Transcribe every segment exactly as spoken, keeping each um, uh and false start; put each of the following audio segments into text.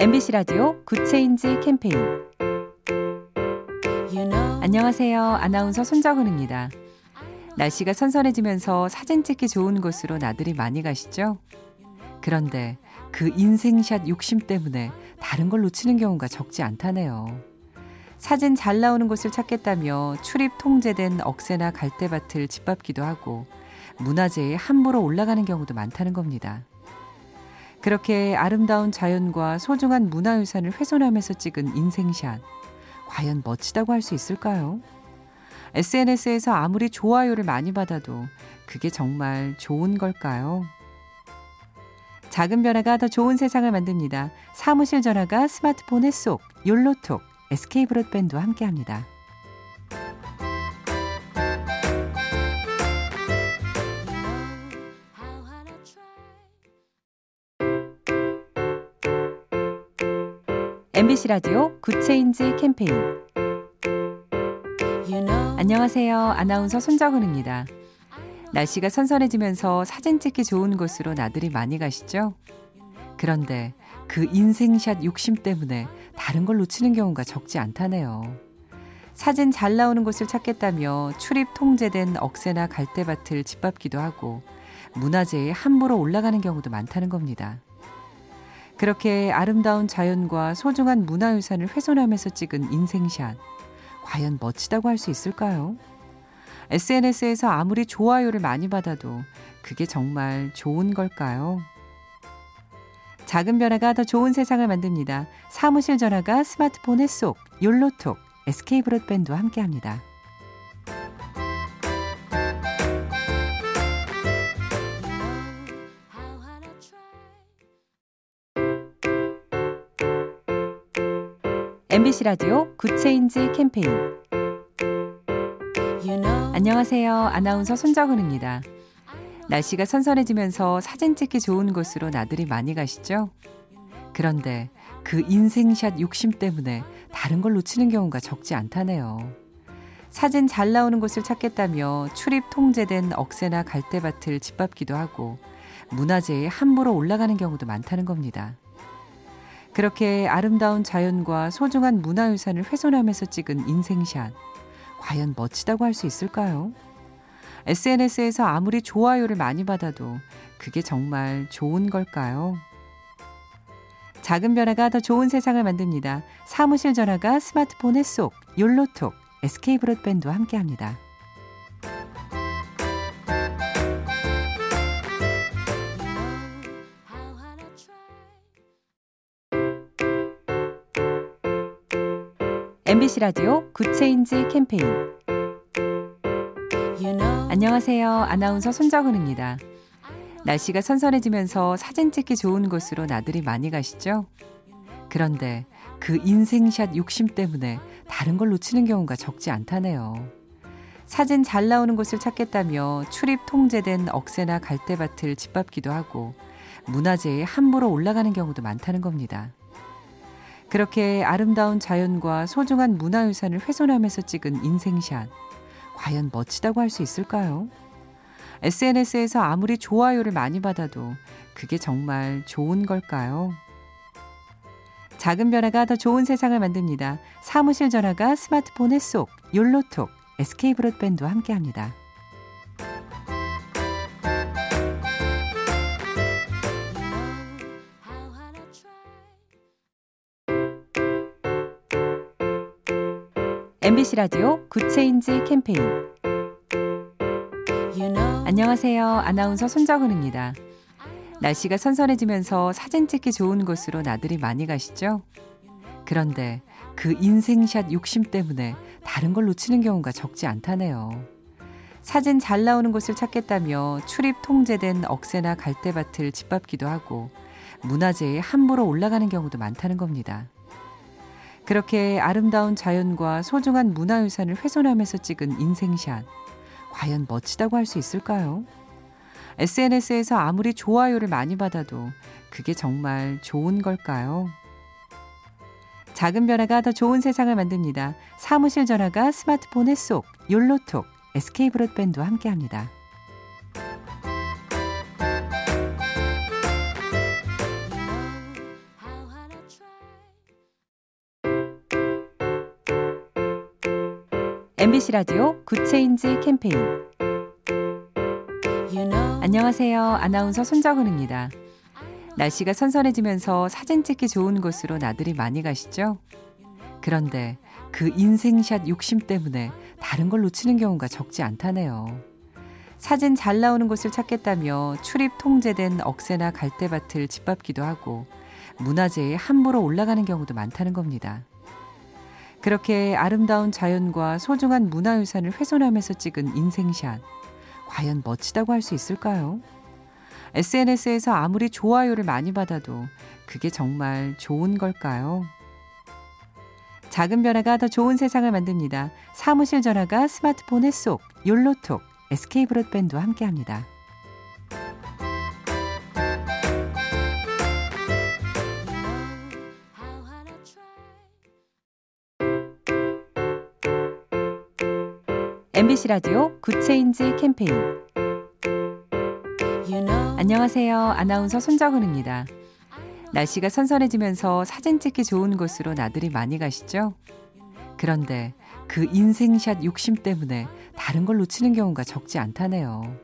엠비씨 라디오 굿 체인지 캠페인. you know. 안녕하세요. 아나운서 손정은입니다. 날씨가 선선해지면서 사진 찍기 좋은 곳으로 나들이 많이 가시죠? 그런데 그 인생샷 욕심 때문에 다른 걸 놓치는 경우가 적지 않다네요. 사진 잘 나오는 곳을 찾겠다며 출입 통제된 억새나 갈대밭을 짓밟기도 하고 문화재에 함부로 올라가는 경우도 많다는 겁니다. 그렇게 아름다운 자연과 소중한 문화유산을 훼손하면서 찍은 인생샷, 과연 멋지다고 할 수 있을까요? 에스엔에스에서 아무리 좋아요를 많이 받아도 그게 정말 좋은 걸까요? 작은 변화가 더 좋은 세상을 만듭니다. 사무실 전화가 스마트폰에 쏙, 욜로톡, 에스케이브로드밴드와 함께합니다. 엠비씨 라디오 굿 체인지 캠페인. you know. 안녕하세요. 아나운서 손정은입니다. 날씨가 선선해지면서 사진 찍기 좋은 곳으로 나들이 많이 가시죠? 그런데 그 인생샷 욕심 때문에 다른 걸 놓치는 경우가 적지 않다네요. 사진 잘 나오는 곳을 찾겠다며 출입 통제된 억새나 갈대밭을 짓밟기도 하고 문화재에 함부로 올라가는 경우도 많다는 겁니다. 그렇게 아름다운 자연과 소중한 문화유산을 훼손하면서 찍은 인생샷, 과연 멋지다고 할 수 있을까요? 에스엔에스에서 아무리 좋아요를 많이 받아도 그게 정말 좋은 걸까요? 작은 변화가 더 좋은 세상을 만듭니다. 사무실 전화가 스마트폰에 쏙, 욜로톡, 에스케이브로드밴드와 함께합니다. 엠비씨 라디오 굿 체인지 캠페인. you know. 안녕하세요. 아나운서 손정은입니다. 날씨가 선선해지면서 사진 찍기 좋은 곳으로 나들이 많이 가시죠? 그런데 그 인생샷 욕심 때문에 다른 걸 놓치는 경우가 적지 않다네요. 사진 잘 나오는 곳을 찾겠다며 출입 통제된 억새나 갈대밭을 짓밟기도 하고 문화재에 함부로 올라가는 경우도 많다는 겁니다. 그렇게 아름다운 자연과 소중한 문화유산을 훼손하면서 찍은 인생샷, 과연 멋지다고 할 수 있을까요? 에스엔에스에서 아무리 좋아요를 많이 받아도 그게 정말 좋은 걸까요? 작은 변화가 더 좋은 세상을 만듭니다. 사무실 전화가 스마트폰에 쏙, 욜로톡, 에스케이브로드밴드와 함께합니다. 엠비씨 라디오 굿 체인지 캠페인. you know. 안녕하세요. 아나운서 손정은입니다. 날씨가 선선해지면서 사진 찍기 좋은 곳으로 나들이 많이 가시죠? 그런데 그 인생샷 욕심 때문에 다른 걸 놓치는 경우가 적지 않다네요. 사진 잘 나오는 곳을 찾겠다며 출입 통제된 억새나 갈대밭을 짓밟기도 하고 문화재에 함부로 올라가는 경우도 많다는 겁니다. 그렇게 아름다운 자연과 소중한 문화유산을 훼손하면서 찍은 인생샷, 과연 멋지다고 할 수 있을까요? 에스엔에스에서 아무리 좋아요를 많이 받아도 그게 정말 좋은 걸까요? 작은 변화가 더 좋은 세상을 만듭니다. 사무실 전화가 스마트폰에 쏙, 욜로톡, 에스케이브로드밴드와 함께합니다. 엠비씨 라디오 굿 체인지 캠페인. you know. 안녕하세요. 아나운서 손정은입니다. 날씨가 선선해지면서 사진 찍기 좋은 곳으로 나들이 많이 가시죠? 그런데 그 인생샷 욕심 때문에 다른 걸 놓치는 경우가 적지 않다네요. 사진 잘 나오는 곳을 찾겠다며 출입 통제된 억새나 갈대밭을 짓밟기도 하고 문화재에 함부로 올라가는 경우도 많다는 겁니다. 그렇게 아름다운 자연과 소중한 문화유산을 훼손하면서 찍은 인생샷, 과연 멋지다고 할 수 있을까요? 에스엔에스에서 아무리 좋아요를 많이 받아도 그게 정말 좋은 걸까요? 작은 변화가 더 좋은 세상을 만듭니다. 사무실 전화가 스마트폰에 쏙, 욜로톡, 에스케이브로드밴드와 함께합니다. 엠비씨 라디오 굿 체인지 캠페인. you know. 안녕하세요. 아나운서 손정은입니다. 날씨가 선선해지면서 사진 찍기 좋은 곳으로 나들이 많이 가시죠? 그런데 그 인생샷 욕심 때문에 다른 걸 놓치는 경우가 적지 않다네요. 사진 잘 나오는 곳을 찾겠다며 출입 통제된 억새나 갈대밭을 짓밟기도 하고 문화재에 함부로 올라가는 경우도 많다는 겁니다. 그렇게 아름다운 자연과 소중한 문화유산을 훼손하면서 찍은 인생샷, 과연 멋지다고 할 수 있을까요? 에스엔에스에서 아무리 좋아요를 많이 받아도 그게 정말 좋은 걸까요? 작은 변화가 더 좋은 세상을 만듭니다. 사무실 전화가 스마트폰에 쏙, 욜로톡, 에스케이브로드밴드와 함께합니다. 엠비씨 라디오 굿 체인지 캠페인. you know. 안녕하세요. 아나운서 손정은입니다. 날씨가 선선해지면서 사진 찍기 좋은 곳으로 나들이 많이 가시죠? 그런데 그 인생샷 욕심 때문에 다른 걸 놓치는 경우가 적지 않다네요.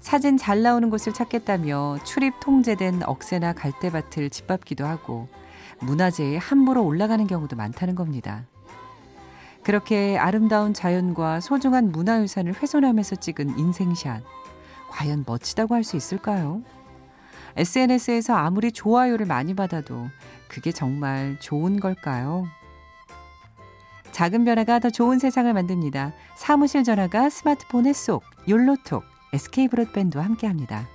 사진 잘 나오는 곳을 찾겠다며 출입 통제된 억새나 갈대밭을 짓밟기도 하고 문화재에 함부로 올라가는 경우도 많다는 겁니다. 그렇게 아름다운 자연과 소중한 문화유산을 훼손하면서 찍은 인생샷, 과연 멋지다고 할 수 있을까요? 에스엔에스에서 아무리 좋아요를 많이 받아도 그게 정말 좋은 걸까요? 작은 변화가 더 좋은 세상을 만듭니다. 사무실 전화가 스마트폰에 쏙, 욜로톡, 에스케이브로드밴드와 함께합니다.